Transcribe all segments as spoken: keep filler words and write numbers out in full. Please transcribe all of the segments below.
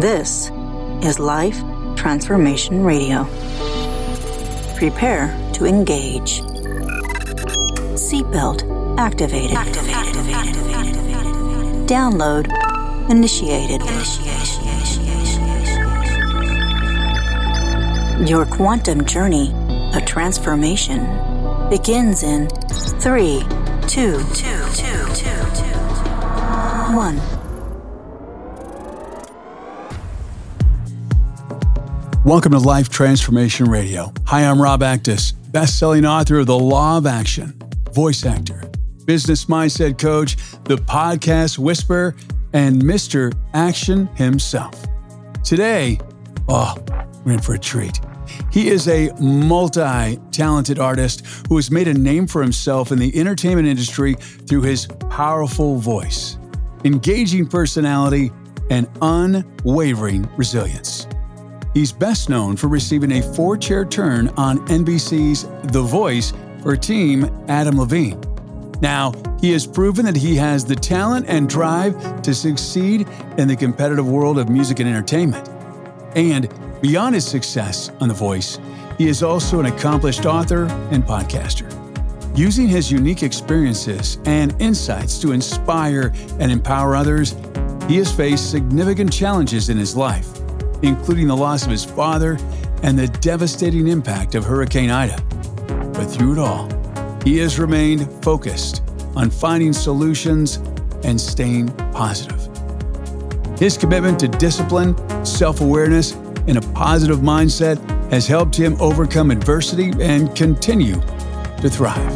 This is Life Transformation Radio. Prepare to engage. Seatbelt activated. Activated. Activated. Activated. Activated. Download initiated. Initiated. Your quantum journey of transformation begins in three, two, two, two, two, two, one. Welcome to Life Transformation Radio. Hi, I'm Rob Actus, best-selling author of The Law of Action, voice actor, business mindset coach, the podcast whisperer, and Mister Action himself. Today, oh, we're in for a treat. He is a multi-talented artist who has made a name for himself in the entertainment industry through his powerful voice, engaging personality, and unwavering resilience. He's best known for receiving a four-chair turn on N B C's The Voice for Team Adam Levine. Now, he has proven that he has the talent and drive to succeed in the competitive world of music and entertainment. And beyond his success on The Voice, he is also an accomplished author and podcaster, using his unique experiences and insights to inspire and empower others. He has faced significant challenges in his life, including the loss of his father and the devastating impact of Hurricane Ida. But through it all, he has remained focused on finding solutions and staying positive. His commitment to discipline, self-awareness, and a positive mindset has helped him overcome adversity and continue to thrive.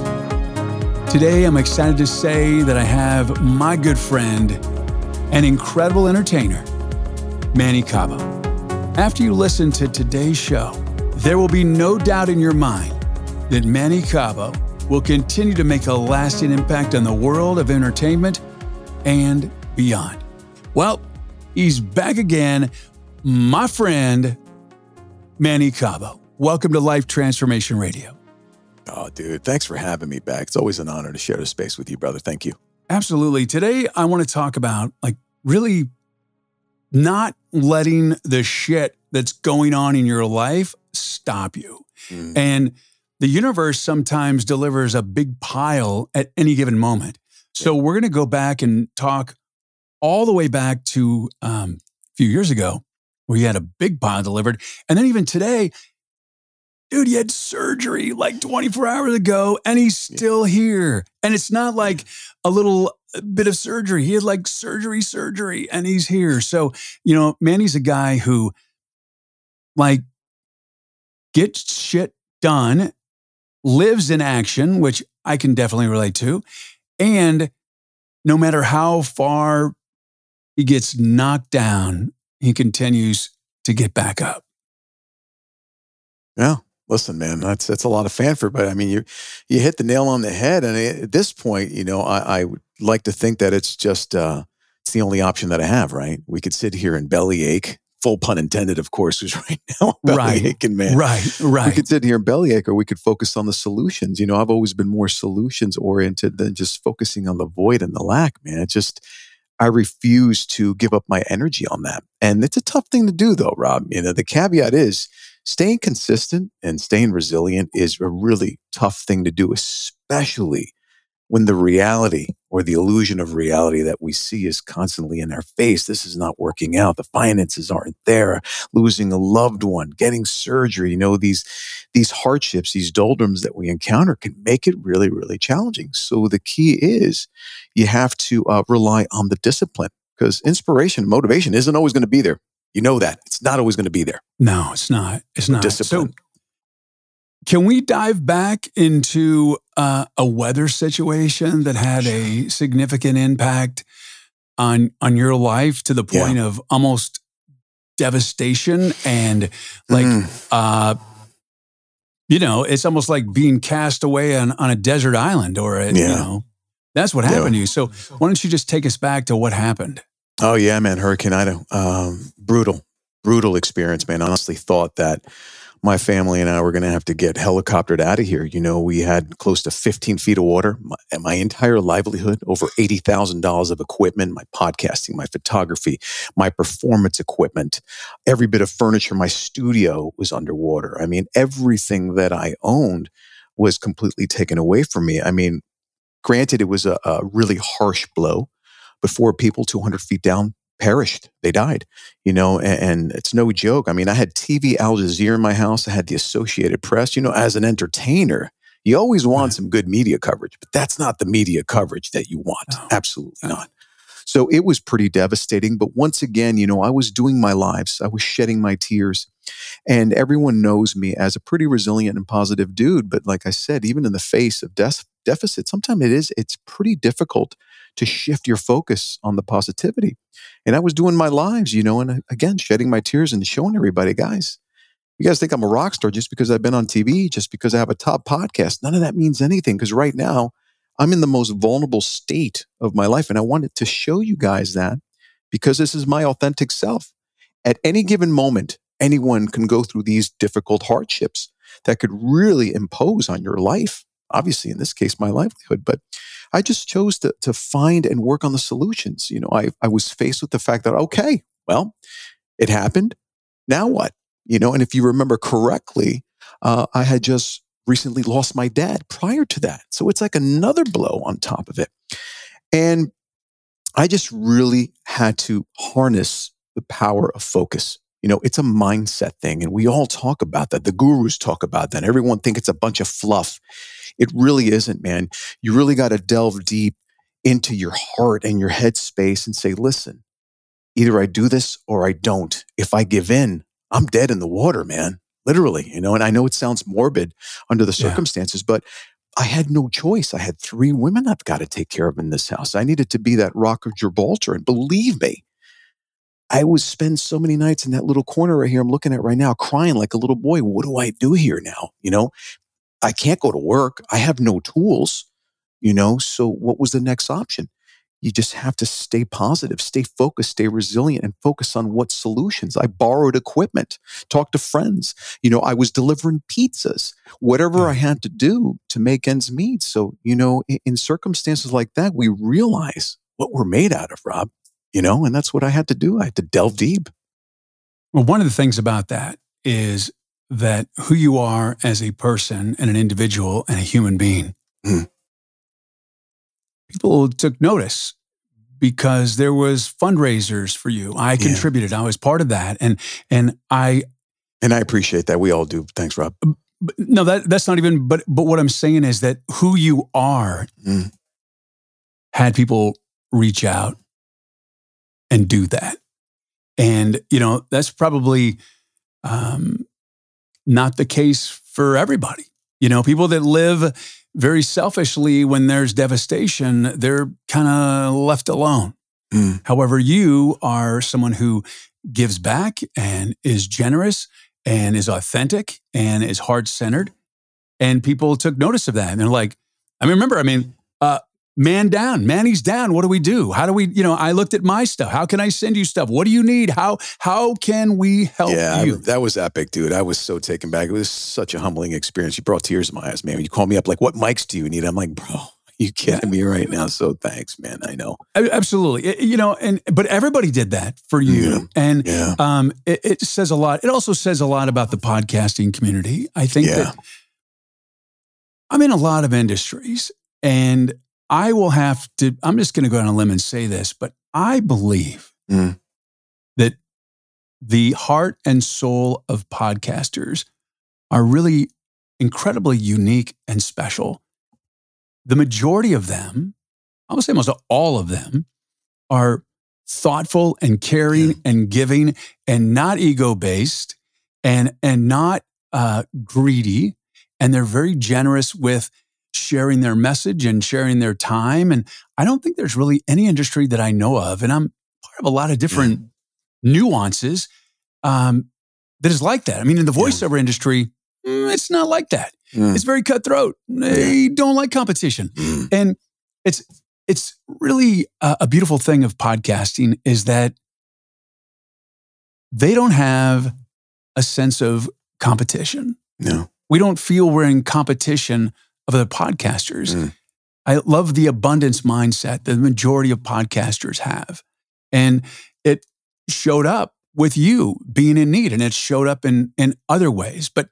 Today, I'm excited to say that I have my good friend and incredible entertainer, Manny Cabo. After you listen to today's show, there will be no doubt in your mind that Manny Cabo will continue to make a lasting impact on the world of entertainment and beyond. Well, he's back again, my friend, Manny Cabo. Welcome to Life Transformation Radio. Oh, dude, thanks for having me back. It's always an honor to share the space with you, brother. Thank you. Absolutely. Today, I want to talk about, like, really not letting the shit that's going on in your life stop you. Mm. And the universe sometimes delivers a big pile at any given moment. So yeah. We're going to go back and talk all the way back to um, a few years ago where you had a big pile delivered. And then even today, dude, you had surgery like twenty-four hours ago and he's still yeah. here. And it's not like a little bit of surgery. He had like surgery, surgery, and he's here. So, you know, Manny's a guy who, like, gets shit done, lives in action, which I can definitely relate to. And no matter how far he gets knocked down, he continues to get back up. Yeah. Listen, man, that's that's a lot of fanfare, but I mean, you you hit the nail on the head. And at this point, you know, I, I would like to think that it's just, uh, it's the only option that I have, right? We could sit here and bellyache, full pun intended, of course, is right now, bellyaching, man. Right, right. We could sit here and bellyache, or we could focus on the solutions. You know, I've always been more solutions oriented than just focusing on the void and the lack, man. It just, I refuse to give up my energy on that. And it's a tough thing to do though, Rob. You know, the caveat is, staying consistent and staying resilient is a really tough thing to do, especially when the reality or the illusion of reality that we see is constantly in our face. This is not working out. The finances aren't there. Losing a loved one, getting surgery, you know, these, these hardships, these doldrums that we encounter can make it really, really challenging. So the key is you have to uh, rely on the discipline, because inspiration, motivation isn't always going to be there. You know that. It's not always going to be there. No, it's not. It's not. Discipline. So can we dive back into uh, a weather situation that had a significant impact on on your life to the point yeah. of almost devastation and like, mm. uh, you know, it's almost like being cast away on, on a desert island or, a, yeah. you know, that's what happened yeah. to you. So why don't you just take us back to what happened? Oh yeah, man. Hurricane Ida. Um, brutal, brutal experience, man. Honestly thought that my family and I were going to have to get helicoptered out of here. You know, we had close to fifteen feet of water, my, my entire livelihood, over eighty thousand dollars of equipment, my podcasting, my photography, my performance equipment, every bit of furniture, my studio was underwater. I mean, everything that I owned was completely taken away from me. I mean, granted, it was a, a really harsh blow, but four people two hundred feet down perished. They died, you know, and, and it's no joke. I mean, I had T V Al Jazeera in my house. I had the Associated Press. You know, as an entertainer, you always want some good media coverage, but that's not the media coverage that you want. No. Absolutely not. So it was pretty devastating. But once again, you know, I was doing my lives. I was shedding my tears. And everyone knows me as a pretty resilient and positive dude. But like I said, even in the face of de- deficit, sometimes it is, it's pretty difficult to shift your focus on the positivity. And I was doing my lives, you know, and again, shedding my tears and showing everybody, guys, you guys think I'm a rock star just because I've been on T V, just because I have a top podcast. None of that means anything, because right now, I'm in the most vulnerable state of my life. And I wanted to show you guys that because this is my authentic self. At any given moment, anyone can go through these difficult hardships that could really impose on your life. Obviously, in this case, my livelihood. But I just chose to, to find and work on the solutions. You know, I, I was faced with the fact that, okay, well, it happened. Now what? You know, and if you remember correctly, uh, I had just recently lost my dad prior to that. So it's like another blow on top of it. And I just really had to harness the power of focus. You know, it's a mindset thing. And we all talk about that. The gurus talk about that. Everyone thinks it's a bunch of fluff. It really isn't, man. You really got to delve deep into your heart and your headspace and say, listen, either I do this or I don't. If I give in, I'm dead in the water, man. Literally, you know, and I know it sounds morbid under the circumstances, yeah. But I had no choice. I had three women I've got to take care of in this house. I needed to be that rock of Gibraltar. And believe me, I would spend so many nights in that little corner right here I'm looking at right now, crying like a little boy. What do I do here now? You know, I can't go to work. I have no tools, you know, so what was the next option? You just have to stay positive, stay focused, stay resilient, and focus on what solutions. I borrowed equipment, talked to friends. You know, I was delivering pizzas, whatever I had to do to make ends meet. So, you know, in, in circumstances like that, we realize what we're made out of, Rob, you know, and that's what I had to do. I had to delve deep. Well, one of the things about that is that who you are as a person and an individual and a human being. Mm. People took notice because there was fundraisers for you. I contributed. Yeah. I was part of that. And and I... And I appreciate that. We all do. Thanks, Rob. No, that that's not even... But but what I'm saying is that who you are mm. had people reach out and do that. And, you know, that's probably um, not the case for everybody. You know, people that live... very selfishly, when there's devastation, they're kind of left alone. Mm. However, you are someone who gives back and is generous and is authentic and is heart-centered. And people took notice of that. And they're like, I mean, remember, I mean, uh, man down, Manny's down. What do we do? How do we, you know, I looked at my stuff. How can I send you stuff? What do you need? How, how can we help yeah, you? I, that was epic, dude. I was so taken back. It was such a humbling experience. You brought tears to my eyes, man. You called me up like, what mics do you need? I'm like, bro, are you kidding yeah. me right now? So thanks, man. I know. Absolutely. You know, and, but everybody did that for you. Yeah. And yeah. Um, it, it says a lot. It also says a lot about the podcasting community. I think yeah. that I'm in a lot of industries, and I will have to, I'm just going to go on a limb and say this, but I believe mm. that the heart and soul of podcasters are really incredibly unique and special. The majority of them, I would say almost all of them, are thoughtful and caring mm. and giving and not ego-based and, and not uh, greedy. And they're very generous with sharing their message and sharing their time. And I don't think there's really any industry that I know of, and I'm part of a lot of different mm. nuances um, that is like that. I mean, in the voiceover yeah. industry, it's not like that. Mm. It's very cutthroat. They don't like competition. Mm. And it's it's really a, a beautiful thing of podcasting is that they don't have a sense of competition. No. We don't feel we're in competition of other podcasters. Mm. I love the abundance mindset that the majority of podcasters have. And it showed up with you being in need, and it showed up in, in other ways. But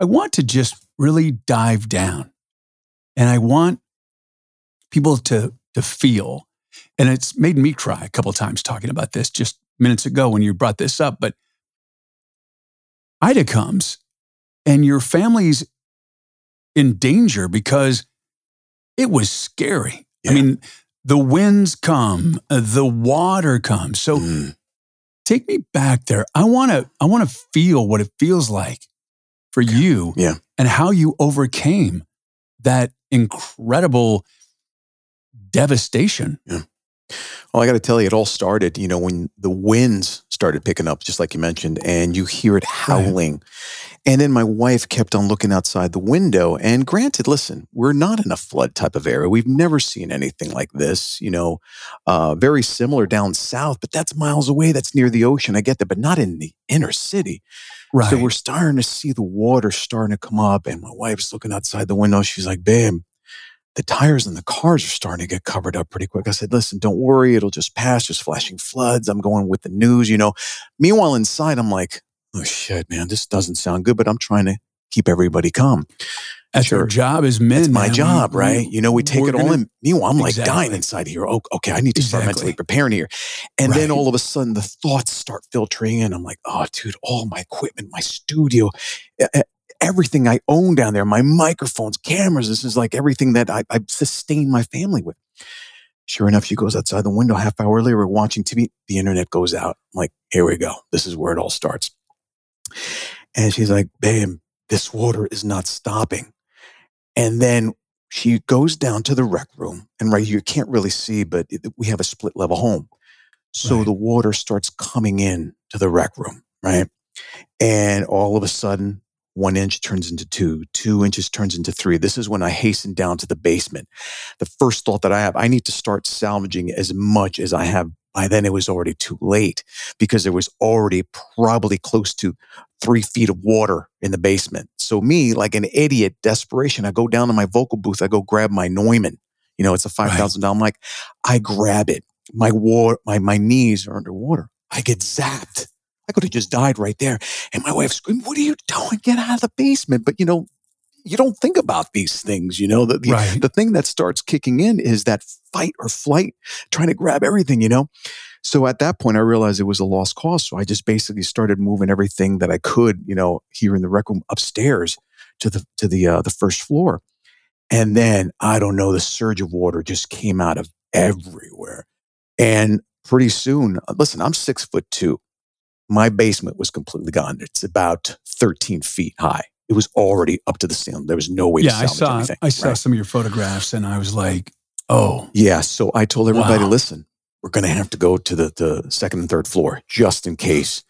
I want to just really dive down, and I want people to, to feel, and it's made me cry a couple of times talking about this just minutes ago when you brought this up, but Ida comes and your family's in danger because it was scary. Yeah. I mean, the winds come, the water comes. So mm. take me back there. I want to I want to feel what it feels like for you yeah. and how you overcame that incredible devastation. Yeah. Well, I got to tell you, it all started, you know, when the winds started picking up, just like you mentioned, and you hear it howling. Right. And then my wife kept on looking outside the window. And granted, listen, we're not in a flood type of area. We've never seen anything like this, you know, uh, very similar down south, but that's miles away. That's near the ocean. I get that, but not in the inner city. Right. So we're starting to see the water starting to come up. And my wife's looking outside the window. She's like, babe, the tires in the cars are starting to get covered up pretty quick. I said, listen, don't worry. It'll just pass. Just flashing floods. I'm going with the news, you know. Meanwhile, inside, I'm like, oh, shit, man. This doesn't sound good, but I'm trying to keep everybody calm. That's sure. your job as men. That's my man. job, we, right? We, you know, we take it gonna, all in. Meanwhile, I'm exactly. like dying inside here. Oh, okay, I need to exactly. start mentally preparing here. And right. then all of a sudden, the thoughts start filtering in. I'm like, oh, dude, all my equipment, my studio, everything I own down there, my microphones, cameras, this is like everything that I, I sustain my family with. Sure enough, she goes outside the window. Half hour later, we're watching T V. The internet goes out. I'm like, here we go. This is where it all starts. And she's like, babe, this water is not stopping. And then she goes down to the rec room. And right here, you can't really see, but it, we have a split level home. So right. the water starts coming in to the rec room, right? And all of a sudden, one inch turns into two, two inches turns into three. This is when I hasten down to the basement. The first thought that I have, I need to start salvaging as much as I have. By then it was already too late because there was already probably close to three feet of water in the basement. So me, like an idiot, desperation, I go down to my vocal booth. I go grab my Neumann. You know, it's a five thousand dollars right. mic. I grab it. My water, my, my knees are underwater. I get zapped. I could have just died right there. And my wife screamed, what are you doing? Get out of the basement. But, you know, you don't think about these things, you know. The, the, right. the thing that starts kicking in is that fight or flight, trying to grab everything, you know. So at that point, I realized it was a lost cause. So I just basically started moving everything that I could, you know, here in the rec room upstairs to the to the uh, the first floor. And then, I don't know, the surge of water just came out of everywhere. And pretty soon, listen, I'm six foot two. My basement was completely gone. It's about thirteen feet high. It was already up to the ceiling. There was no way yeah, to salvage I saw, anything. I saw right? some of your photographs and I was like, oh. Yeah, so I told everybody, wow. listen, we're going to have to go to the, the second and third floor just in case.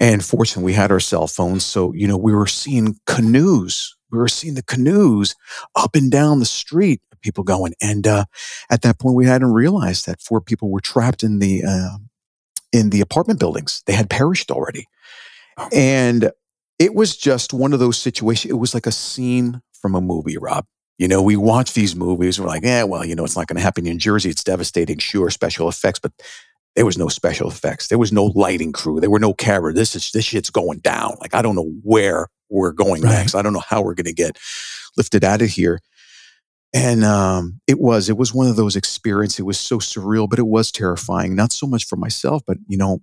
And fortunately, we had our cell phones. So, you know, we were seeing canoes. We were seeing the canoes up and down the street, people going. And uh, at that point, we hadn't realized that four people were trapped in the... Uh, in the apartment buildings. They had perished already. Oh. And it was just one of those situations. It was like a scene from a movie, Rob. You know, we watch these movies. We're like, yeah, well, you know, it's not going to happen in Jersey. It's devastating. Sure, special effects, but there was no special effects. There was no lighting crew. There were no cameras. This is this shit's going down. Like, I don't know where we're going right. next. I don't know how we're going to get lifted out of here. And um, it was, it was one of those experiences. It was so surreal, but it was terrifying. Not so much for myself, but you know,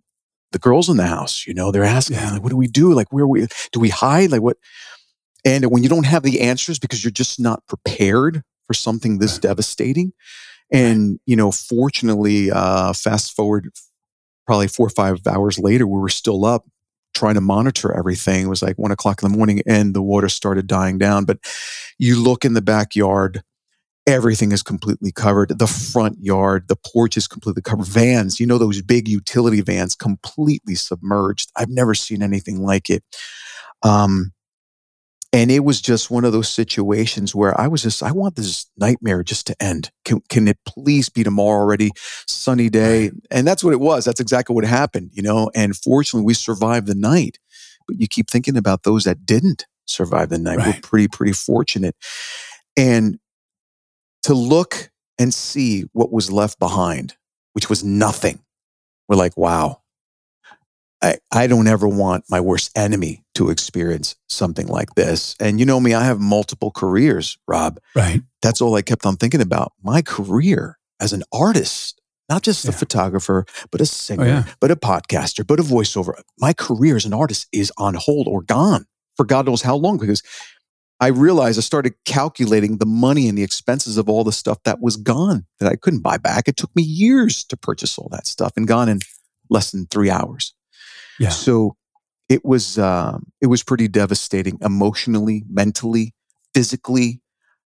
the girls in the house, you know, they're asking, yeah. like, what do we do? Like, where are we, do we hide? Like what? And when you don't have the answers because you're just not prepared for something this right. devastating. And, you know, fortunately, uh, fast forward probably four or five hours later, we were still up trying to monitor everything. It was like one o'clock in the morning and the water started dying down. But you look in the backyard, everything is completely covered. The front yard, the porch is completely covered. Vans, you know, those big utility vans completely submerged. I've never seen anything like it. Um, and it was just one of those situations where I was just, I want this nightmare just to end. Can, can it please be tomorrow already? Sunny day. And that's what it was. That's exactly what happened, you know. And fortunately, we survived the night. But you keep thinking about those that didn't survive the night. Right. We're pretty, pretty fortunate. And to look and see what was left behind, which was nothing, we're like, wow. I, I don't ever want my worst enemy to experience something like this. And you know me, I have multiple careers, Rob. Right. That's all I kept on thinking about. My career as an artist, not just yeah. a photographer, but a singer, oh, yeah. but a podcaster, but a voiceover. My career as an artist is on hold or gone for God knows how long, because I realized I started calculating the money and the expenses of all the stuff that was gone that I couldn't buy back. It took me years to purchase all that stuff and gone in less than three hours. Yeah. So it was um, it was pretty devastating emotionally, mentally, physically,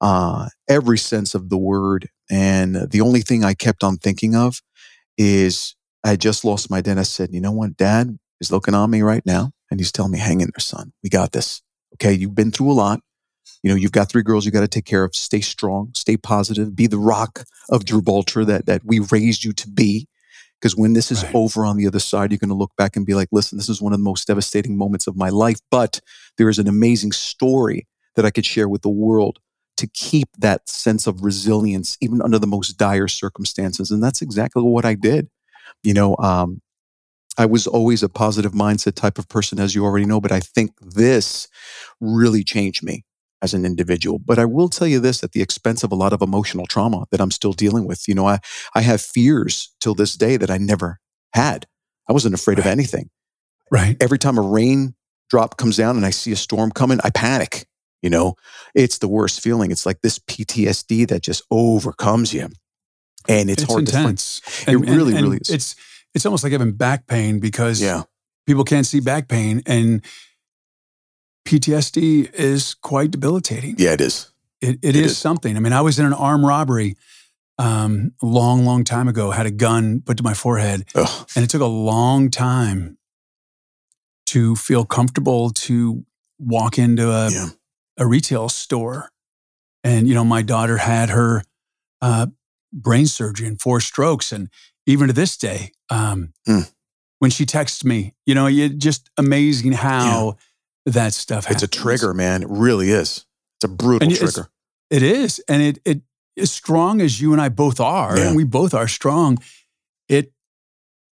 uh, every sense of the word. And the only thing I kept on thinking of is I just lost my dad. I said, you know what? Dad is looking on me right now and he's telling me, hang in there, son. We got this. Okay. You've been through a lot. You know, you've got three girls you got to take care of. Stay strong, stay positive, be the rock of Gibraltar that that we raised you to be. Because when this is right. over on the other side, you're going to look back and be like, listen, this is one of the most devastating moments of my life, but there is an amazing story that I could share with the world to keep that sense of resilience, even under the most dire circumstances. And that's exactly what I did. You know, um, I was always a positive mindset type of person, as you already know, but I think this really changed me as an individual. But I will tell you this, at the expense of a lot of emotional trauma that I'm still dealing with. You know, I, I have fears till this day that I never had. I wasn't afraid right. of anything. Right. Every time a rain drop comes down and I see a storm coming, I panic. You know, it's the worst feeling. It's like this P T S D that just overcomes you. And it's, it's hard intense. to find. It and, really, and, and really is. It's, it's almost like having back pain because yeah. people can't see back pain. And P T S D is quite debilitating. Yeah, it is. It it, it is, is something. I mean, I was in an armed robbery um, a long, long time ago. Had a gun put to my forehead, Ugh. and it took a long time to feel comfortable to walk into a yeah. a retail store. And you know, my daughter had her uh, brain surgery and four strokes, and even to this day, um, mm. when she texts me, you know, it's just amazing how. Yeah. That stuff happens. It's a trigger, man. It really is. It's a brutal it's, trigger. It is. And it, it, as strong as you and I both are, yeah. and we both are strong, it,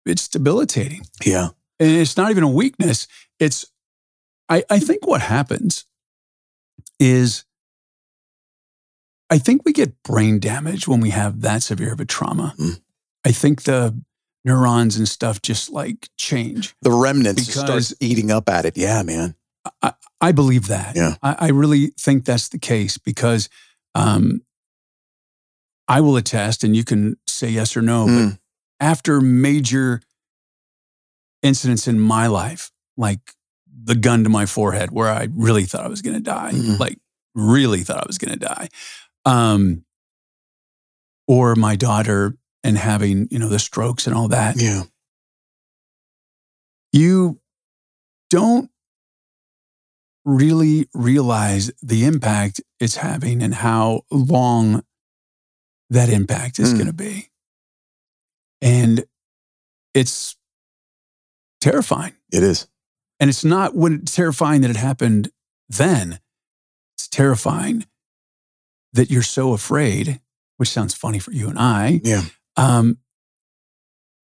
it's debilitating. Yeah. And it's not even a weakness. It's, I, I think what happens is, I think we get brain damage when we have that severe of a trauma. Mm. I think the neurons and stuff just like change. The remnants start eating up at it. Yeah, man. I, I believe that. Yeah. I, I really think that's the case because um, I will attest, and you can say yes or no, mm. but after major incidents in my life, like the gun to my forehead where I really thought I was going to die, mm. like really thought I was going to die, um, or my daughter and having, you know, the strokes and all that. Yeah. You don't really realize the impact it's having and how long that impact is mm. going to be. And it's terrifying. It is. And it's not when it's terrifying that it happened then. It's terrifying that you're so afraid, which sounds funny for you and I. Yeah. Um,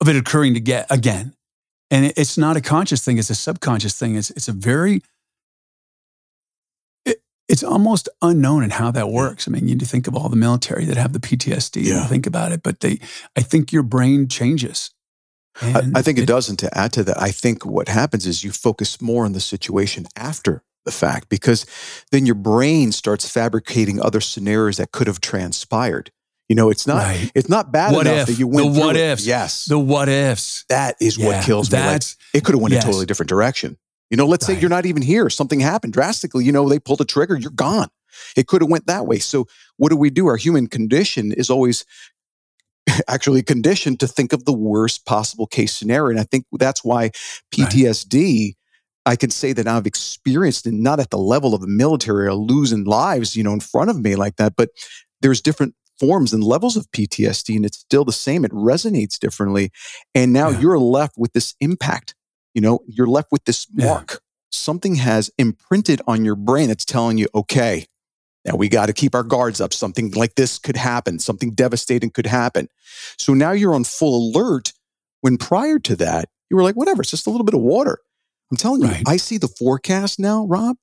of it occurring to get again. And it, it's not a conscious thing. It's a subconscious thing. It's, it's a very, it, it's almost unknown in how that works. I mean, you think of all the military that have the P T S D yeah. and think about it, but they, I think your brain changes. I, I think it, it does. And to add to that, I think what happens is you focus more on the situation after the fact, because then your brain starts fabricating other scenarios that could have transpired. You know, it's not right. it's not bad what enough if, that you went the what ifs. It. Yes. The what ifs. That is yeah, what kills me. Like, it could have went yes. a totally different direction. You know, let's right. say you're not even here. Something happened drastically. You know, they pulled a trigger. You're gone. It could have went that way. So what do we do? Our human condition is always actually conditioned to think of the worst possible case scenario. And I think that's why P T S D... Right. I can say that I've experienced, and not at the level of the military or losing lives, you know, in front of me like that, but there's different forms and levels of P T S D, and it's still the same. It resonates differently. And now yeah. you're left with this impact, you know, you're left with this mark. Yeah. something has imprinted on your brain that's telling you, okay, now we got to keep our guards up. Something like this could happen. Something devastating could happen. So now you're on full alert when prior to that, you were like, whatever, it's just a little bit of water. I'm telling you, right. I see the forecast now, Rob,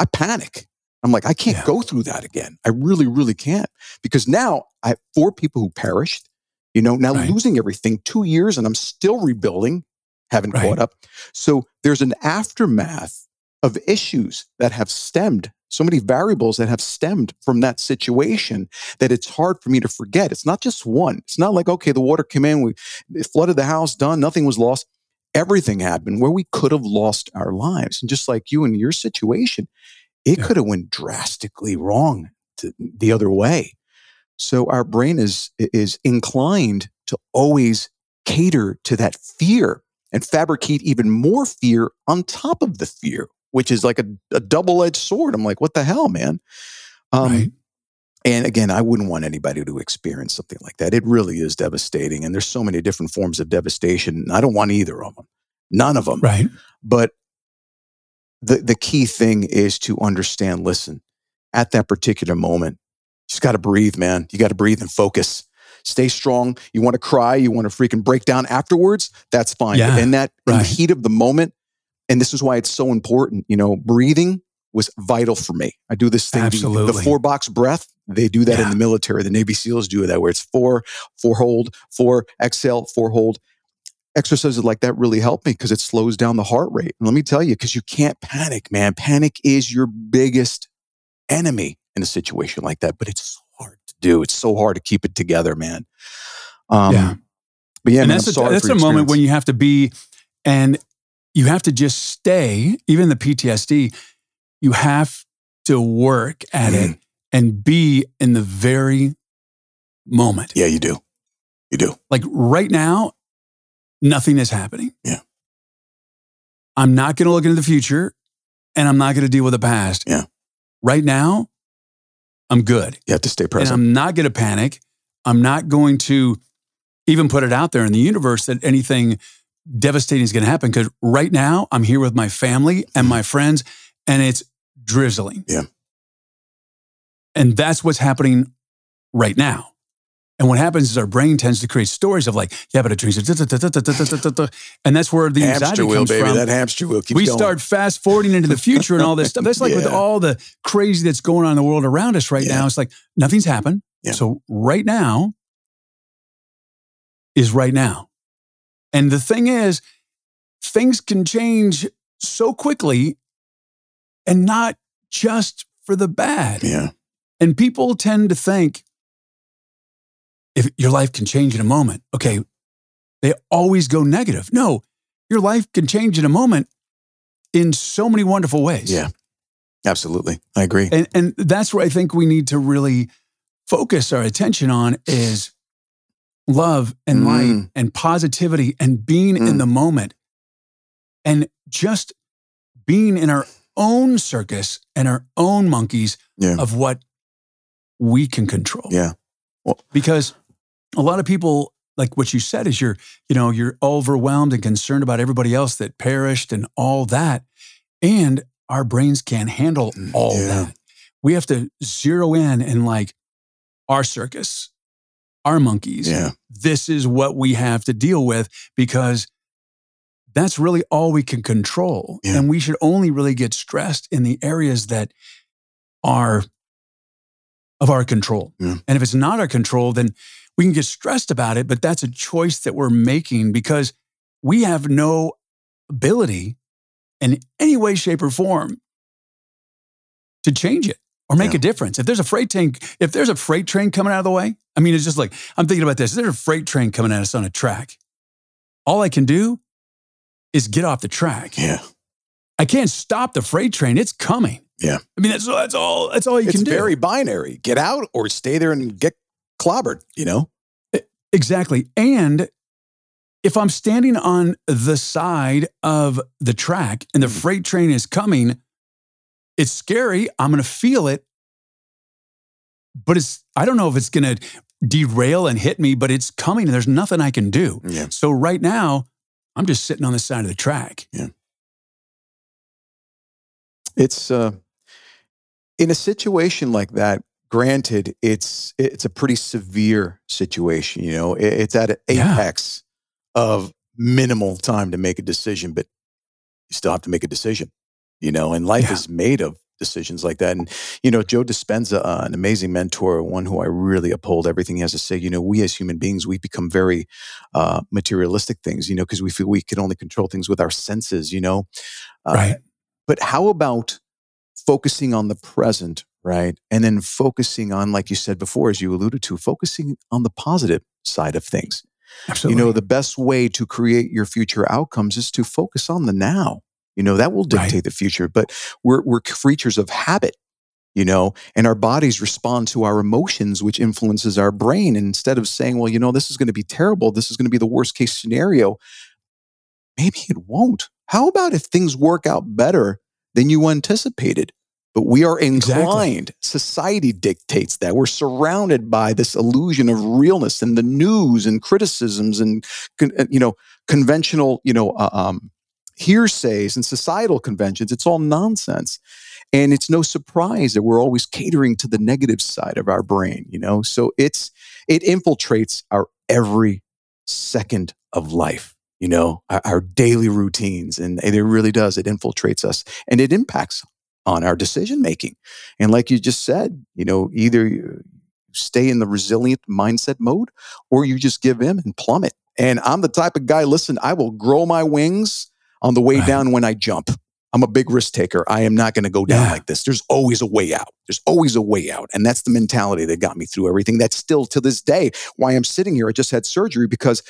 I panic. I'm like, I can't yeah. go through that again. I really, really can't. Because now I have four people who perished, you know, now right. losing everything, two years and I'm still rebuilding, haven't right. caught up. So there's an aftermath of issues that have stemmed, so many variables that have stemmed from that situation that it's hard for me to forget. It's not just one. It's not like, okay, the water came in, we it flooded the house, done, nothing was lost. Everything happened where we could have lost our lives. And just like you and your situation, it yeah. could have went drastically wrong to the other way. So our brain is is inclined to always cater to that fear and fabricate even more fear on top of the fear, which is like a, a double-edged sword. I'm like, what the hell, man? Um, right. And again, I wouldn't want anybody to experience something like that. It really is devastating. And there's so many different forms of devastation. I don't want either of them. None of them. Right. But the, the key thing is to understand, listen, at that particular moment, you just got to breathe, man. You got to breathe and focus. Stay strong. You want to cry. You want to freaking break down afterwards. That's fine. Yeah, but in that right. in the heat of the moment, and this is why it's so important, you know, breathing was vital for me. I do this thing, Absolutely. the four box breath. They do that yeah. in the military. The Navy SEALs do that where it's four, four hold, four exhale, four hold. Exercises like that really help me because it slows down the heart rate. And let me tell you, because you can't panic, man. Panic is your biggest enemy in a situation like that, but it's hard to do. It's so hard to keep it together, man. Um, yeah. But yeah, and man, that's, I'm sorry a, that's for a moment when you have to be, and you have to just stay, even the P T S D, you have to work at mm. it and be in the very moment. Yeah, you do. You do. Like right now, nothing is happening. Yeah. I'm not going to look into the future and I'm not going to deal with the past. Yeah. Right now, I'm good. You have to stay present. And I'm not going to panic. I'm not going to even put it out there in the universe that anything devastating is going to happen because right now I'm here with my family and my friends and it's drizzling. Yeah. And that's what's happening right now. And what happens is our brain tends to create stories of like, yeah, but it drinks, and that's where the anxiety hamster wheel, comes baby, from. That hamster wheel keeps we going. We start fast forwarding into the future and all this stuff. That's like yeah. with all the crazy that's going on in the world around us right yeah. now. It's like nothing's happened. Yeah. So right now is right now. And the thing is, things can change so quickly and not just for the bad. Yeah. And people tend to think, if your life can change in a moment, okay, they always go negative. No, your life can change in a moment in so many wonderful ways. Yeah, absolutely. I agree. And, and that's where I think we need to really focus our attention on is love and light mm. and positivity and being mm. in the moment and just being in our own circus and our own monkeys yeah. of what we can control. Yeah. Well, because a lot of people, like what you said, is you're, you know, you're overwhelmed and concerned about everybody else that perished and all that. And our brains can't handle all yeah. that. We have to zero in and like our circus, our monkeys. Yeah. This is what we have to deal with because that's really all we can control. Yeah. And we should only really get stressed in the areas that are of our control. Yeah. And if it's not our control, then we can get stressed about it, but that's a choice that we're making because we have no ability in any way, shape, or form to change it or make yeah. a difference. If there's a freight tank, if there's a freight train coming out of the way, I mean, it's just like, I'm thinking about this. If there's a freight train coming at us on a track, all I can do is get off the track. Yeah. I can't stop the freight train. It's coming. Yeah. I mean, that's, that's all That's all you it's can do. It's very binary. Get out or stay there and get clobbered, you know? Exactly. And if I'm standing on the side of the track and the freight train is coming, it's scary. I'm going to feel it. But it's I don't know if it's going to derail and hit me, but it's coming and there's nothing I can do. Yeah. So right now, I'm just sitting on the side of the track. Yeah. It's uh, in a situation like that. Granted, it's it's a pretty severe situation. You know, it's at an apex yeah. of minimal time to make a decision, but you still have to make a decision. You know, and life yeah. is made of decisions like that. And you know, Joe Dispenza, uh, an amazing mentor, one who I really uphold everything he has to say. You know, we as human beings, we become very uh, materialistic things. You know, because we feel we can only control things with our senses. You know, uh, right. But how about focusing on the present? Right. And then focusing on, like you said before, as you alluded to, focusing on the positive side of things. Absolutely. You know, the best way to create your future outcomes is to focus on the now. You know, that will dictate right. the future. But we're we're creatures of habit, you know, and our bodies respond to our emotions, which influences our brain. And instead of saying, well, you know, this is going to be terrible, this is going to be the worst case scenario, maybe it won't. How about if things work out better than you anticipated? But we are inclined. Exactly. Society dictates that. We're surrounded by this illusion of realness and the news and criticisms and, you know, conventional, you know, uh, um, hearsays and societal conventions. It's all nonsense. And it's no surprise that we're always catering to the negative side of our brain, you know. So it's it infiltrates our every second of life, you know, our, our daily routines. And it really does. It infiltrates us and it impacts on our decision making. And like you just said, you know, either you stay in the resilient mindset mode or you just give in and plummet. And I'm the type of guy, listen, I will grow my wings on the way right. down when I jump. I'm a big risk taker. I am not going to go down yeah. like this. There's always a way out. There's always a way out. And that's the mentality that got me through everything. That's still to this day why I'm sitting here. I just had surgery because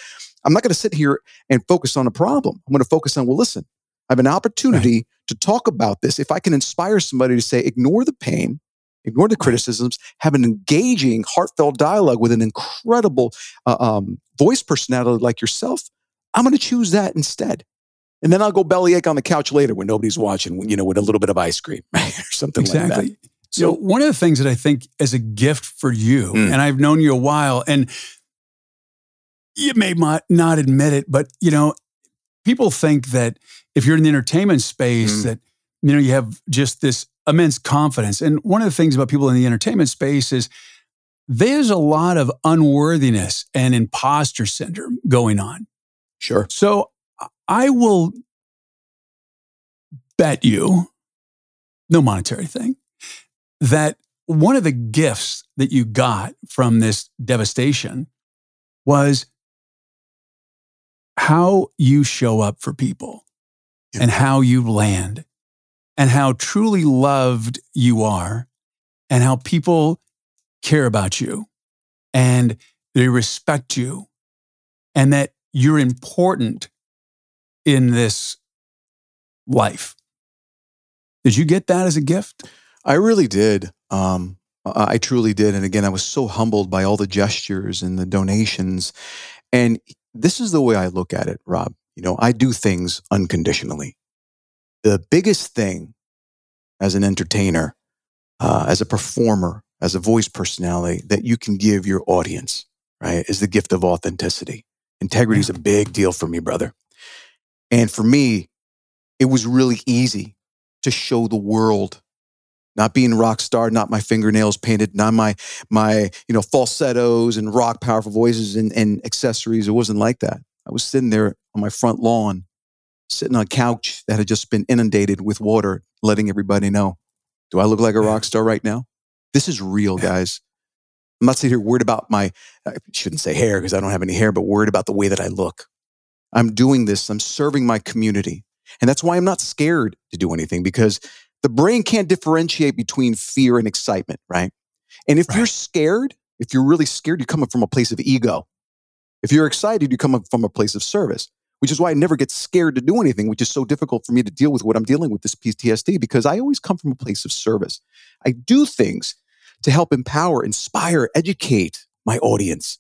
I'm not going to sit here and focus on a problem. I'm going to focus on, well, listen, I have an opportunity right. to talk about this. If I can inspire somebody to say, ignore the pain, ignore the criticisms, have an engaging, heartfelt dialogue with an incredible uh, um, voice personality like yourself, I'm going to choose that instead. And then I'll go bellyache on the couch later when nobody's watching, you know, with a little bit of ice cream or something exactly. like that. So, you know, one of the things that I think is a gift for you, mm. and I've known you a while, and you may not admit it, but, you know, people think that if you're in the entertainment space, mm. that, you know, you have just this immense confidence. And one of the things about people in the entertainment space is there's a lot of unworthiness and imposter syndrome going on. Sure. So I will bet you, no monetary thing, that one of the gifts that you got from this devastation was how you show up for people yeah. and how you land and how truly loved you are and how people care about you and they respect you and that you're important in this life. Did you get that as a gift? I really did. Um, I truly did. And again, I was so humbled by all the gestures and the donations. And this is the way I look at it, Rob. You know, I do things unconditionally. The biggest thing as an entertainer, uh, as a performer, as a voice personality that you can give your audience, right, is the gift of authenticity. Integrity is a big deal for me, brother. And for me, it was really easy to show the world, not being rock star, not my fingernails painted, not my, my you know, falsettos and rock powerful voices and, and accessories. It wasn't like that. I was sitting there on my front lawn, sitting on a couch that had just been inundated with water, letting everybody know, do I look like a rock star right now? This is real, guys. I'm not sitting here worried about my, I shouldn't say hair because I don't have any hair, but worried about the way that I look. I'm doing this. I'm serving my community. And that's why I'm not scared to do anything, because the brain can't differentiate between fear and excitement, right? And if right. you're scared, if you're really scared, you're coming from a place of ego. If you're excited, you come up from a place of service, which is why I never get scared to do anything, which is so difficult for me to deal with what I'm dealing with, this P T S D, because I always come from a place of service. I do things to help empower, inspire, educate my audience.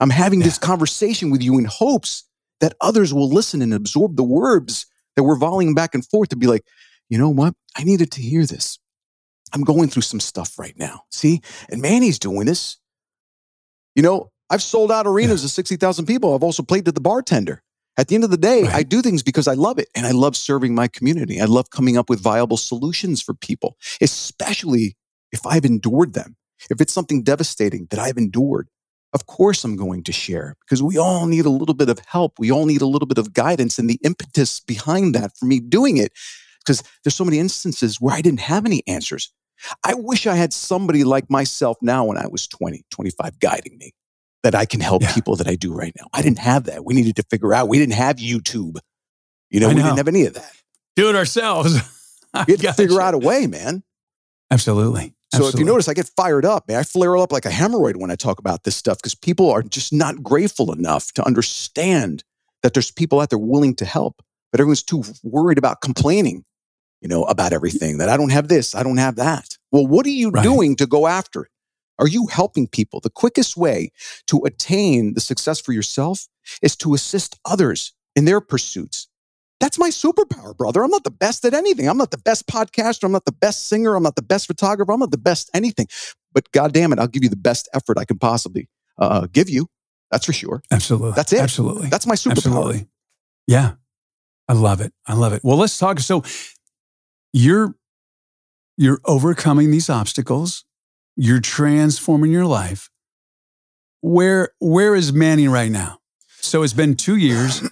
I'm having yeah. this conversation with you in hopes that others will listen and absorb the words that we're volleying back and forth to be like, you know what? I needed to hear this. I'm going through some stuff right now. See? And Manny's doing this. You know, I've sold out arenas yeah. of sixty thousand people. I've also played to the bartender. At the end of the day, right. I do things because I love it, and I love serving my community. I love coming up with viable solutions for people, especially if I've endured them. If it's something devastating that I've endured, of course I'm going to share, because we all need a little bit of help. We all need a little bit of guidance, and the impetus behind that for me doing it, because there's so many instances where I didn't have any answers. I wish I had somebody like myself now when I was twenty, twenty-five guiding me, that I can help yeah. people that I do right now. I didn't have that. We needed to figure out. We didn't have YouTube. You know, know. We didn't have any of that. Do it ourselves. We had to figure you. out a way, man. Absolutely. So Absolutely. If you notice, I get fired up, man. I flare up like a hemorrhoid when I talk about this stuff, because people are just not grateful enough to understand that there's people out there willing to help, but everyone's too worried about complaining, you know, about everything, that I don't have this, I don't have that. Well, what are you right. doing to go after it? Are you helping people? The quickest way to attain the success for yourself is to assist others in their pursuits. That's my superpower, brother. I'm not the best at anything. I'm not the best podcaster. I'm not the best singer. I'm not the best photographer. I'm not the best anything. But God damn it, I'll give you the best effort I can possibly uh, give you. That's for sure. Absolutely. That's it. Absolutely. That's my superpower. Absolutely. Yeah. I love it. I love it. Well, let's talk. So you're you're overcoming these obstacles. You're transforming your life. Where where is Manny right now? So it's been two years.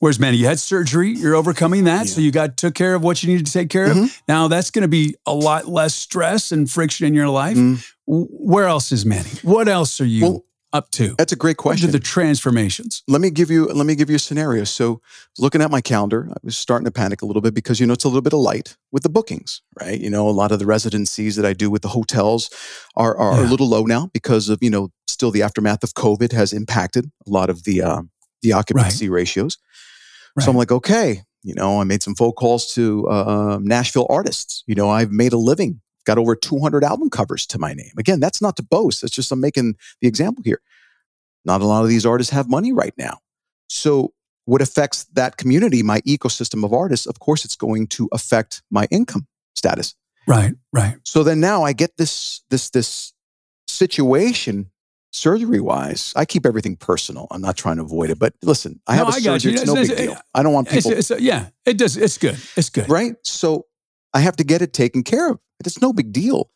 Where's Manny? You had surgery. You're overcoming that. Yeah. So you got took care of what you needed to take care mm-hmm. of. Now that's going to be a lot less stress and friction in your life. Mm. Where else is Manny? What else are you well, up to? That's a great question. What are the transformations? Let me give you. Let me give you a scenario. So looking at my calendar, I was starting to panic a little bit, because you know it's a little bit of light with the bookings, right? You know, a lot of the residencies that I do with the hotels are are yeah. a little low now, because of you know still the aftermath of COVID has impacted a lot of the uh, the occupancy right. ratios. Right. So I'm like, okay, you know, I made some phone calls to uh, Nashville artists. You know, I've made a living, got over two hundred album covers to my name. Again, that's not to boast. It's just I'm making the example here. Not a lot of these artists have money right now. So what affects that community, my ecosystem of artists, of course, it's going to affect my income status. Right, right. So then now I get this this this situation. Surgery-wise, I keep everything personal. I'm not trying to avoid it, but listen, I no, have a I surgery. It's no it's, big it's, deal. I don't want people. It's, it's, yeah, it does. It's good. It's good, right? So I have to get it taken care of. It's no big deal.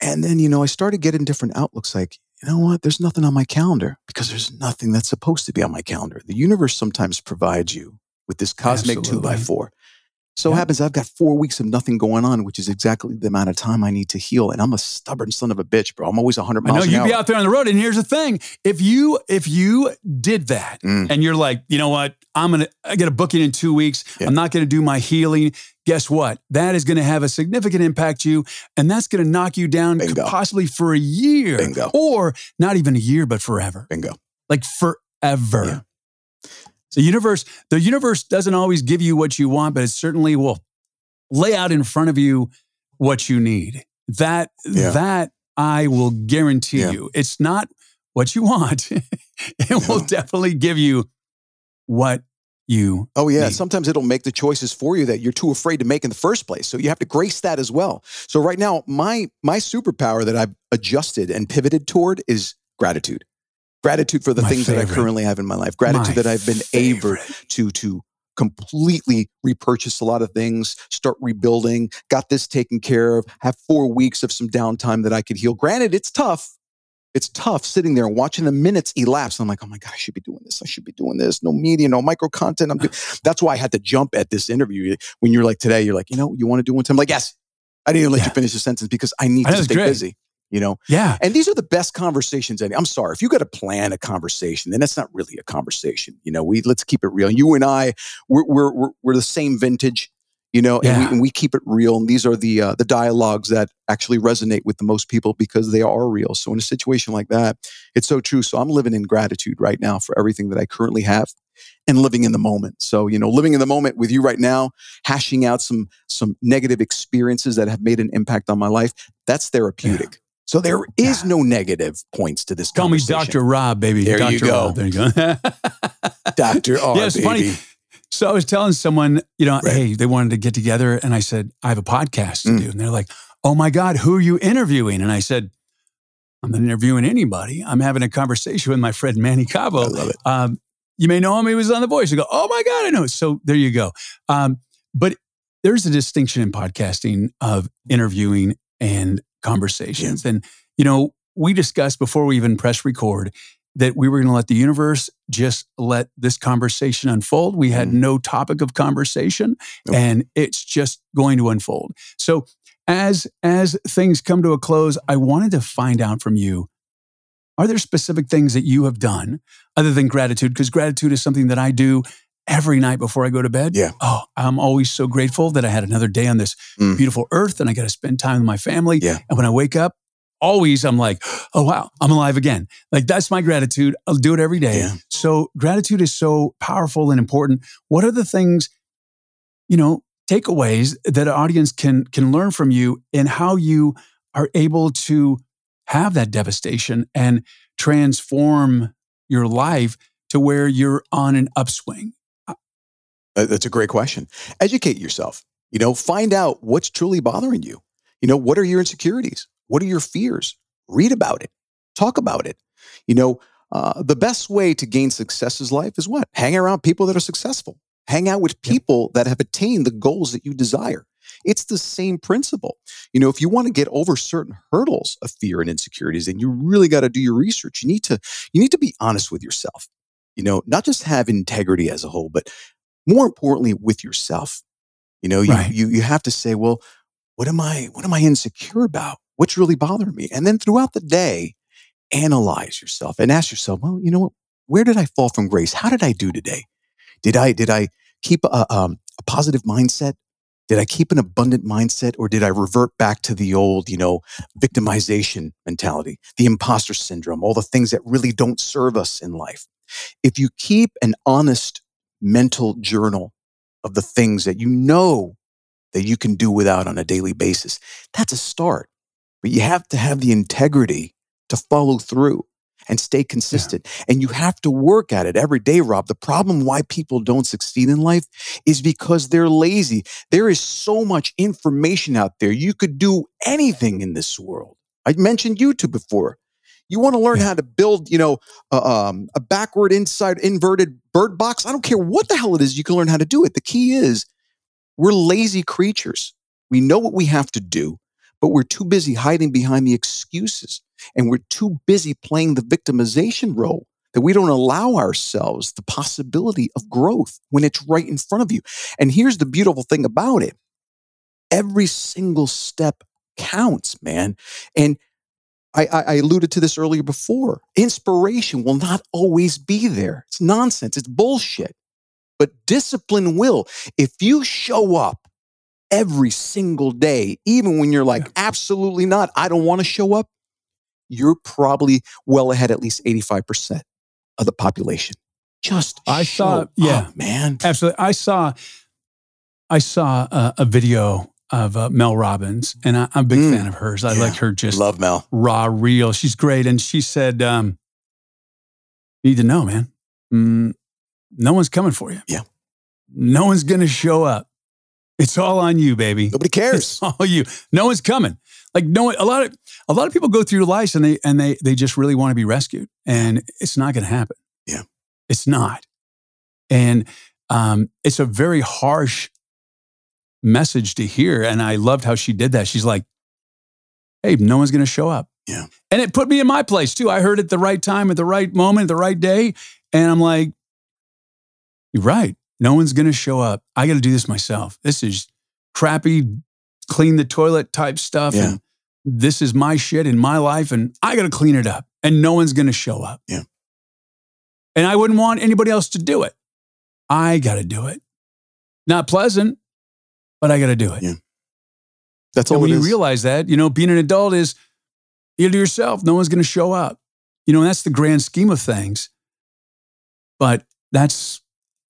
And then you know, I started getting different outlooks. Like, you know what? There's nothing on my calendar, because there's nothing that's supposed to be on my calendar. The universe sometimes provides you with this cosmic Absolutely. two by four. So yeah. it happens I've got four weeks of nothing going on, which is exactly the amount of time I need to heal. And I'm a stubborn son of a bitch, bro. I'm always one hundred miles an hour. I know you'd be out there on the road. And here's the thing. If you if you did that mm. and you're like, you know what? I'm gonna I got a booking in two weeks. Yeah. I'm not going to do my healing. Guess what? That is going to have a significant impact to you. And that's going to knock you down possibly for a year. Bingo. Or not even a year, but forever. Bingo. Like forever. Yeah. The universe, the universe doesn't always give you what you want, but it certainly will lay out in front of you what you need. That, yeah. that I will guarantee yeah. you. It's not what you want. It no. will definitely give you what you Oh yeah, need. Sometimes it'll make the choices for you that you're too afraid to make in the first place. So you have to grace that as well. So right now, my my superpower that I've adjusted and pivoted toward is gratitude. Gratitude for the my things favorite. that I currently have in my life. Gratitude my that I've been favorite. able to to completely repurchase a lot of things, start rebuilding, got this taken care of, have four weeks of some downtime that I could heal. Granted, it's tough. It's tough sitting there and watching the minutes elapse. I'm like, oh my God, I should be doing this. I should be doing this. No media, no micro content. I'm doing. That's why I had to jump at this interview. When you're like today, you're like, you know, you want to do one time? I'm like, yes. I didn't even let yeah. you finish the sentence because I need I to stay great. busy. You know? Yeah. And these are the best conversations. And I'm sorry, if you got to plan a conversation, then that's not really a conversation. You know, we, let's keep it real. You and I, we're, we're, we're, we're the same vintage, you know, and, yeah. we, and we keep it real. And these are the, uh, the dialogues that actually resonate with the most people because they are real. So in a situation like that, it's so true. So I'm living in gratitude right now for everything that I currently have and living in the moment. So, you know, living in the moment with you right now, hashing out some, some negative experiences that have made an impact on my life. That's therapeutic. Yeah. So there is no negative points to this Call conversation. Call me Doctor Rob, baby. There Doctor you go. Rob, there you go. Doctor R, yeah, it's baby. Funny. So I was telling someone, you know, right. hey, they wanted to get together. And I said, I have a podcast to mm. do. And they're like, oh my God, who are you interviewing? And I said, I'm not interviewing anybody. I'm having a conversation with my friend, Manny Cabo. I love it. Um, You may know him. He was on The Voice. You go, oh my God, I know. So there you go. Um, but there's a distinction in podcasting of interviewing and conversations. And, you know, we discussed before we even press record that we were going to let the universe just let this conversation unfold. We had mm. no topic of conversation, nope. and it's just going to unfold. So as as things come to a close, I wanted to find out from you, are there specific things that you have done other than gratitude? Because gratitude is something that I do every night before I go to bed. Yeah. Oh, I'm always so grateful that I had another day on this mm. beautiful earth, and I got to spend time with my family. Yeah. And when I wake up, always I'm like, oh wow, I'm alive again. Like, that's my gratitude. I'll do it every day. Yeah. So gratitude is so powerful and important. What are the things, you know, takeaways that an audience can can learn from you, and how you are able to have that devastation and transform your life to where you're on an upswing? That's a great question. Educate yourself. You know, find out what's truly bothering you. You know, what are your insecurities? What are your fears? Read about it. Talk about it. You know, uh, the best way to gain success in life is what? Hang around people that are successful. Hang out with people yep. that have attained the goals that you desire. It's the same principle. You know, if you want to get over certain hurdles of fear and insecurities, then you really got to do your research. You need to, you need to be honest with yourself. You know, not just have integrity as a whole, but more importantly, with yourself. You know, you, right. you, you have to say, well, what am I, what am I insecure about? What's really bothering me? And then throughout the day, analyze yourself and ask yourself, well, you know what? Where did I fall from grace? How did I do today? Did I did I keep a, um, a positive mindset? Did I keep an abundant mindset? Or did I revert back to the old, you know, victimization mentality, the imposter syndrome, all the things that really don't serve us in life? If you keep an honest mental journal of the things that you know that you can do without on a daily basis, that's a start. But you have to have the integrity to follow through and stay consistent. Yeah. And you have to work at it every day, Rob. The problem why people don't succeed in life is because they're lazy. There is so much information out there. You could do anything in this world. I mentioned YouTube before. You want to learn yeah. how to build, you know, uh, um, a backward, inside, inverted bird box? I don't care what the hell it is. You can learn how to do it. The key is we're lazy creatures. We know what we have to do, but we're too busy hiding behind the excuses, and we're too busy playing the victimization role that we don't allow ourselves the possibility of growth when it's right in front of you. And here's the beautiful thing about it. Every single step counts, man. And I, I, I alluded to this earlier before. Inspiration will not always be there. It's nonsense. It's bullshit. But discipline will. If you show up every single day, even when you're like, absolutely not, I don't want to show up, you're probably well ahead at least eighty-five percent of the population. Just I show saw, yeah, up, man. Absolutely. I saw I saw a, a video of uh, Mel Robbins, and I, I'm a big mm, fan of hers. I yeah, like her just love Mel. Raw, real. She's great. And she said, um, you need to know, man, mm, no one's coming for you. Yeah. No one's going to show up. It's all on you, baby. Nobody cares. It's all you. No one's coming. Like no one, a lot of a lot of people go through life and they and they they just really want to be rescued, and it's not going to happen. Yeah, it's not. And um, it's a very harsh message to hear. And I loved how she did that. She's like, "Hey, no one's going to show up." Yeah, and it put me in my place too. I heard it at the right time, at the right moment, at the right day, and I'm like, "You're right. No one's going to show up. I got to do this myself. This is crappy, clean the toilet type stuff. Yeah. And this is my shit in my life, and I got to clean it up. And no one's going to show up." Yeah. And I wouldn't want anybody else to do it. I got to do it. Not pleasant, but I got to do it. Yeah. That's all it is. And when you realize that, you know, being an adult is you do yourself. No one's going to show up. You know, and that's the grand scheme of things. But that's...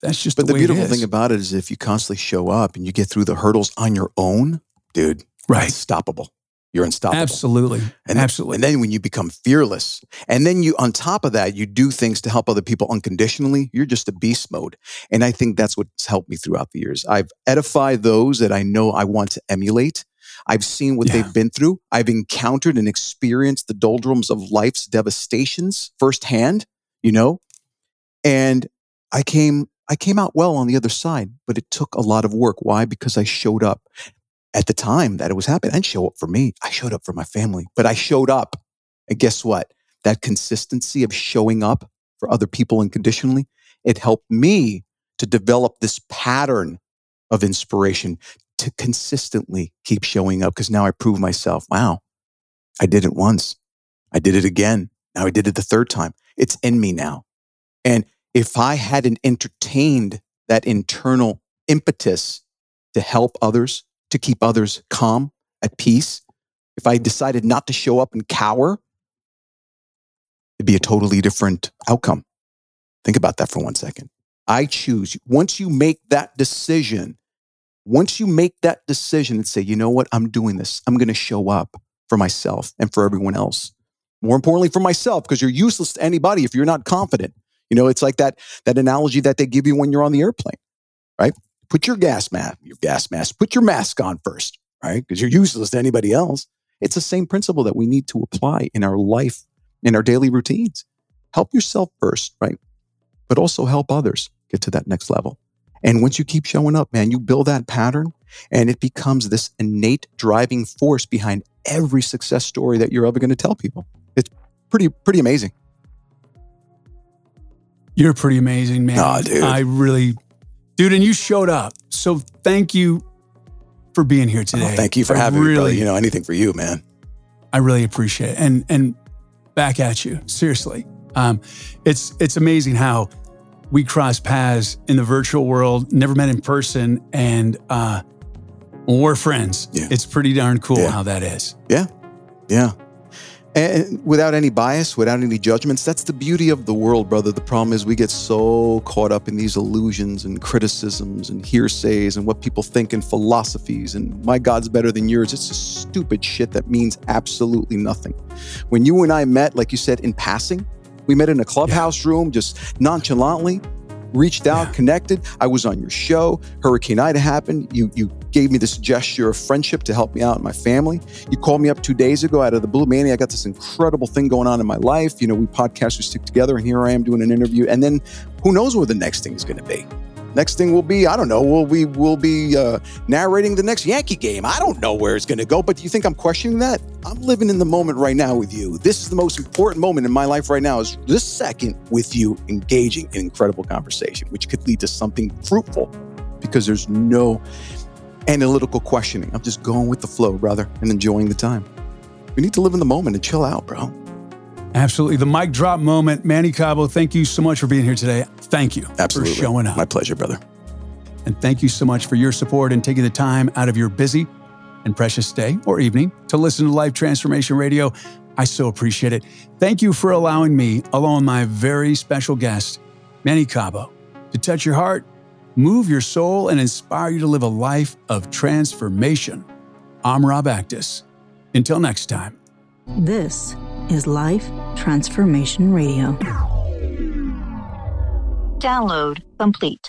That's just but the, the beautiful thing about it is if you constantly show up and you get through the hurdles on your own, dude, right. unstoppable. You're unstoppable. Absolutely. And Absolutely. Then, and then when you become fearless, and then you, on top of that, you do things to help other people unconditionally, you're just a beast mode. And I think that's what's helped me throughout the years. I've edified those that I know I want to emulate. I've seen what yeah. they've been through. I've encountered and experienced the doldrums of life's devastations firsthand, you know, and I came, I came out well on the other side, but it took a lot of work. Why? Because I showed up at the time that it was happening. I didn't show up for me. I showed up for my family, but I showed up. And guess what? That consistency of showing up for other people unconditionally, it helped me to develop this pattern of inspiration to consistently keep showing up, because now I prove myself. Wow, I did it once. I did it again. Now I did it the third time. It's in me now. And if I hadn't entertained that internal impetus to help others, to keep others calm, at peace, if I decided not to show up and cower, it'd be a totally different outcome. Think about that for one second. I choose. Once you make that decision, once you make that decision and say, you know what, I'm doing this. I'm going to show up for myself and for everyone else. More importantly, for myself, because you're useless to anybody if you're not confident. You know, it's like that that analogy that they give you when you're on the airplane, right? Put your gas mask, your gas mask, put your mask on first, right? Because you're useless to anybody else. It's the same principle that we need to apply in our life, in our daily routines. Help yourself first, right? But also help others get to that next level. And once you keep showing up, man, you build that pattern and it becomes this innate driving force behind every success story that you're ever going to tell people. It's pretty, pretty amazing. You're pretty amazing, man. Nah, dude. I really, dude, and you showed up. So thank you for being here today. Oh, thank you for I having really, me, brother. You know, anything for you, man. I really appreciate it. And and back at you, seriously. Um, it's it's amazing how we cross paths in the virtual world, never met in person, and uh, we're friends. Yeah. It's pretty darn cool yeah. how that is. Yeah, yeah. And without any bias, without any judgments, that's the beauty of the world, brother. The problem is we get so caught up in these illusions and criticisms and hearsays and what people think and philosophies and my God's better than yours. It's just stupid shit that means absolutely nothing. When you and I met, like you said, in passing, we met in a clubhouse yeah. room, just nonchalantly, reached out, yeah. connected. I was on your show. Hurricane Ida happened. You you gave me this gesture of friendship to help me out and my family. You called me up two days ago out of the blue. Manny, I got this incredible thing going on in my life. You know, we podcasters stick together and here I am doing an interview. And then who knows where the next thing is going to be. Next thing will be, I don't know, we'll, we will be uh, narrating the next Yankee game. I don't know where it's going to go, but do you think I'm questioning that? I'm living in the moment right now with you. This is the most important moment in my life right now, is this second with you engaging in incredible conversation, which could lead to something fruitful because there's no analytical questioning. I'm just going with the flow, brother, and enjoying the time. We need to live in the moment and chill out, bro. Absolutely. The mic drop moment. Manny Cabo, thank you so much for being here today. Thank you Absolutely. for showing up. My pleasure, brother. And thank you so much for your support and taking the time out of your busy and precious day or evening to listen to Life Transformation Radio. I so appreciate it. Thank you for allowing me, along with my very special guest, Manny Cabo, to touch your heart, move your soul, and inspire you to live a life of transformation. I'm Rob Actus. Until next time. This is Life Transformation Radio. Download complete.